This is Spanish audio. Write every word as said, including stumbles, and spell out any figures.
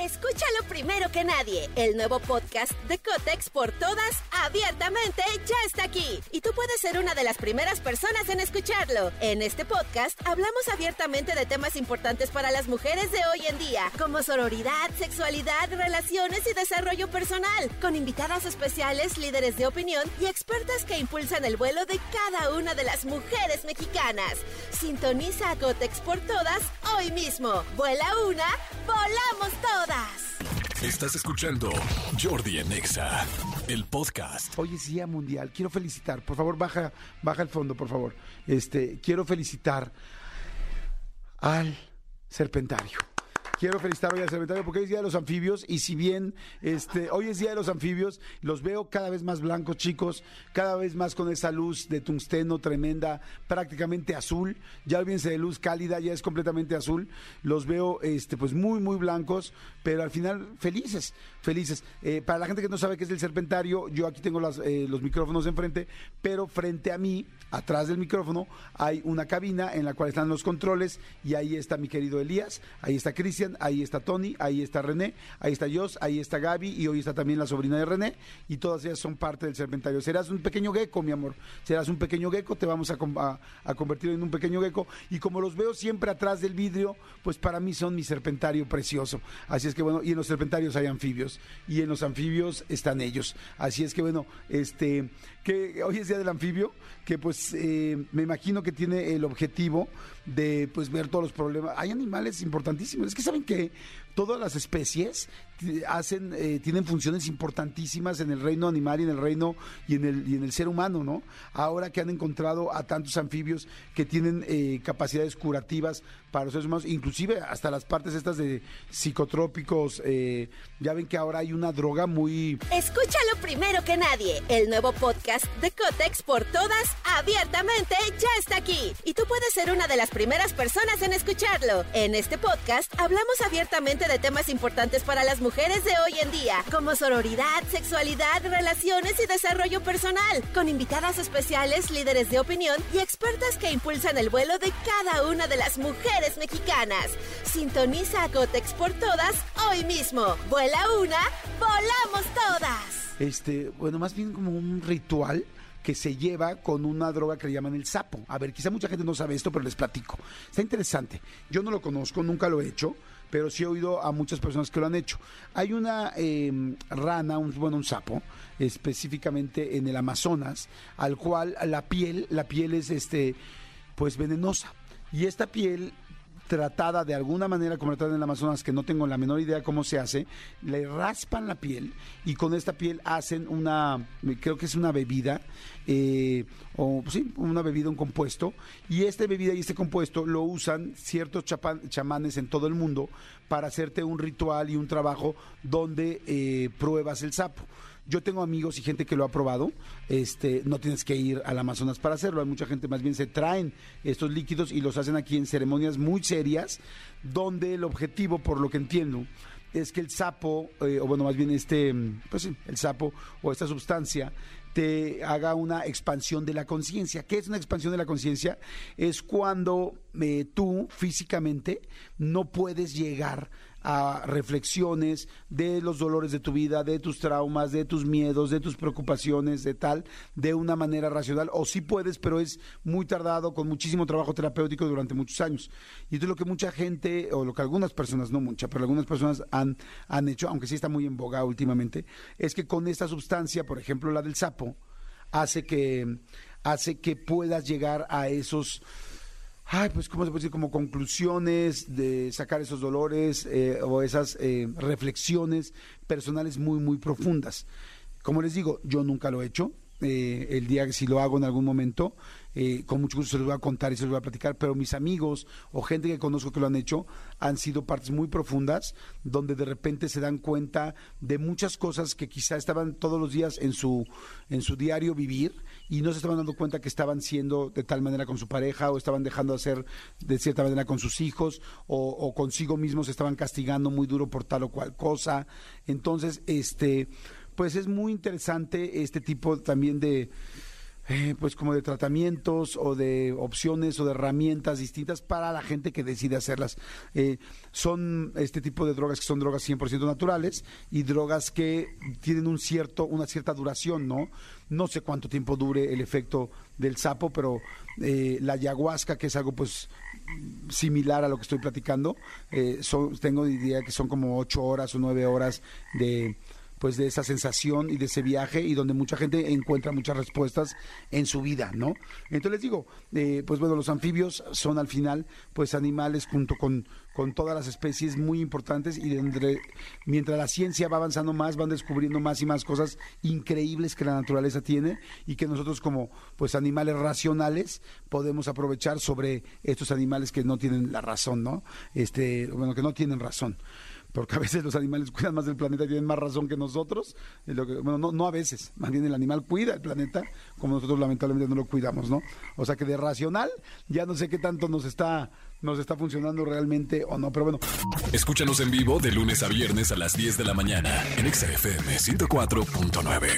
Escúchalo primero que nadie. El nuevo podcast de Kotex por Todas, abiertamente, ya está aquí. Y tú puedes ser una de las primeras personas en escucharlo. En este podcast hablamos abiertamente de temas importantes para las mujeres de hoy en día, como sororidad, sexualidad, relaciones y desarrollo personal, con invitadas especiales, líderes de opinión y expertas que impulsan el vuelo de cada una de las mujeres mexicanas. Sintoniza a Kotex por Todas hoy mismo. Vuela una, volamos todas. Estás escuchando Yordi en Exa, el podcast. Hoy es Día Mundial. Quiero felicitar, por favor, baja, baja el fondo, por favor. Este, quiero felicitar al Serpentario. Quiero felicitar hoy al Serpentario porque hoy es Día de los Anfibios y si bien este, hoy es Día de los Anfibios, los veo cada vez más blancos, chicos, cada vez más con esa luz de tungsteno tremenda, prácticamente azul. Ya olvídense de luz cálida, ya es completamente azul. Los veo este, pues muy, muy blancos, pero al final felices, felices. Eh, para la gente que no sabe qué es el Serpentario, yo aquí tengo las, eh, los micrófonos enfrente, pero frente a mí, atrás del micrófono, hay una cabina en la cual están los controles y ahí está mi querido Elías, ahí está Cristian, ahí está Tony, ahí está René, ahí está Jos, ahí está Gaby y hoy está también la sobrina de René y todas ellas son parte del Serpentario. Serás un pequeño gecko, mi amor, serás un pequeño gecko, te vamos a, a, a convertir en un pequeño gecko y como los veo siempre atrás del vidrio, pues para mí son mi Serpentario precioso. Así es que bueno, y en los Serpentarios hay anfibios y en los anfibios están ellos. Así es que bueno, este, que hoy es Día del Anfibio, que pues eh, me imagino que tiene el objetivo de pues ver todos los problemas. Hay animales importantísimos, es que saben que todas las especies hacen eh, tienen funciones importantísimas en el reino animal y en el reino y en el, y en el ser humano, ¿no? Ahora que han encontrado a tantos anfibios que tienen eh, capacidades curativas para los seres humanos, inclusive hasta las partes estas de psicotrópicos, eh, ya ven que ahora hay una droga muy... Escúchalo primero que nadie, el nuevo podcast de Kotex por Todas, abiertamente, ya está aquí. Y tú puedes ser una de las primeras personas en escucharlo. En este podcast hablamos abiertamente de temas importantes para las mujeres mujeres de hoy en día, como sororidad, sexualidad, relaciones y desarrollo personal, con invitadas especiales, líderes de opinión y expertas que impulsan el vuelo de cada una de las mujeres mexicanas. Sintoniza a Kotex por Todas hoy mismo. Vuela una, volamos todas. Este, bueno, más bien como un ritual que se lleva con una droga que le llaman el sapo. A ver, quizá mucha gente no sabe esto, pero les platico. Está interesante. Yo no lo conozco, nunca lo he hecho, pero sí he oído a muchas personas que lo han hecho. Hay una eh, rana, un, bueno, un sapo, específicamente en el Amazonas, al cual la piel, la piel es este, pues venenosa. Y esta piel tratada de alguna manera como tratada en el Amazonas, que no tengo la menor idea cómo se hace, le raspan la piel y con esta piel hacen una, creo que es una bebida, eh, o sí, una bebida, un compuesto, y esta bebida y este compuesto lo usan ciertos chapan, chamanes en todo el mundo para hacerte un ritual y un trabajo donde eh, pruebas el sapo. Yo tengo amigos y gente que lo ha probado, este, no tienes que ir al Amazonas para hacerlo, hay mucha gente, más bien se traen estos líquidos y los hacen aquí en ceremonias muy serias, donde el objetivo, por lo que entiendo, es que el sapo, eh, o bueno, más bien este, pues sí, el sapo o esta sustancia, te haga una expansión de la conciencia. ¿Qué es una expansión de la conciencia? Es cuando eh, tú físicamente no puedes llegar a reflexiones de los dolores de tu vida, de tus traumas, de tus miedos, de tus preocupaciones, de tal, de una manera racional, o sí puedes, pero es muy tardado, con muchísimo trabajo terapéutico durante muchos años. Y esto es lo que mucha gente, o lo que algunas personas, no mucha, pero algunas personas han, han hecho, aunque sí está muy en boga últimamente, es que con esta sustancia, por ejemplo la del sapo, hace que, hace que puedas llegar a esos... Ay, pues, ¿cómo se puede decir? Como conclusiones de sacar esos dolores eh, o esas eh, reflexiones personales muy, muy profundas. Como les digo, yo nunca lo he hecho. Eh, el día que si lo hago en algún momento, eh, con mucho gusto se los voy a contar y se los voy a platicar, pero mis amigos o gente que conozco que lo han hecho han sido partes muy profundas donde de repente se dan cuenta de muchas cosas que quizá estaban todos los días en su, en su diario vivir y no se estaban dando cuenta que estaban siendo de tal manera con su pareja o estaban dejando de hacer de cierta manera con sus hijos o, o consigo mismos se estaban castigando muy duro por tal o cual cosa. Entonces, este... pues es muy interesante este tipo también de eh, pues como de tratamientos o de opciones o de herramientas distintas para la gente que decide hacerlas. Eh, son este tipo de drogas que son drogas cien por ciento naturales y drogas que tienen un cierto una cierta duración, ¿no? No sé cuánto tiempo dure el efecto del sapo, pero eh, la ayahuasca, que es algo pues similar a lo que estoy platicando, eh, son, tengo idea que son como ocho horas o nueve horas de pues de esa sensación y de ese viaje, y donde mucha gente encuentra muchas respuestas en su vida, ¿no? Entonces les digo, eh, pues bueno, los anfibios son al final pues animales junto con, con todas las especies muy importantes, y entre, mientras la ciencia va avanzando más, van descubriendo más y más cosas increíbles que la naturaleza tiene y que nosotros como pues animales racionales podemos aprovechar sobre estos animales que no tienen la razón, ¿no? Este, bueno, que no tienen razón. Porque a veces los animales cuidan más del planeta y tienen más razón que nosotros. Bueno, no, no a veces, más bien el animal cuida el planeta, como nosotros lamentablemente no lo cuidamos, ¿no? O sea que de racional, ya no sé qué tanto nos está, nos está funcionando realmente o no, pero bueno. Escúchanos en vivo de lunes a viernes a las diez de la mañana en X F M ciento cuatro punto nueve.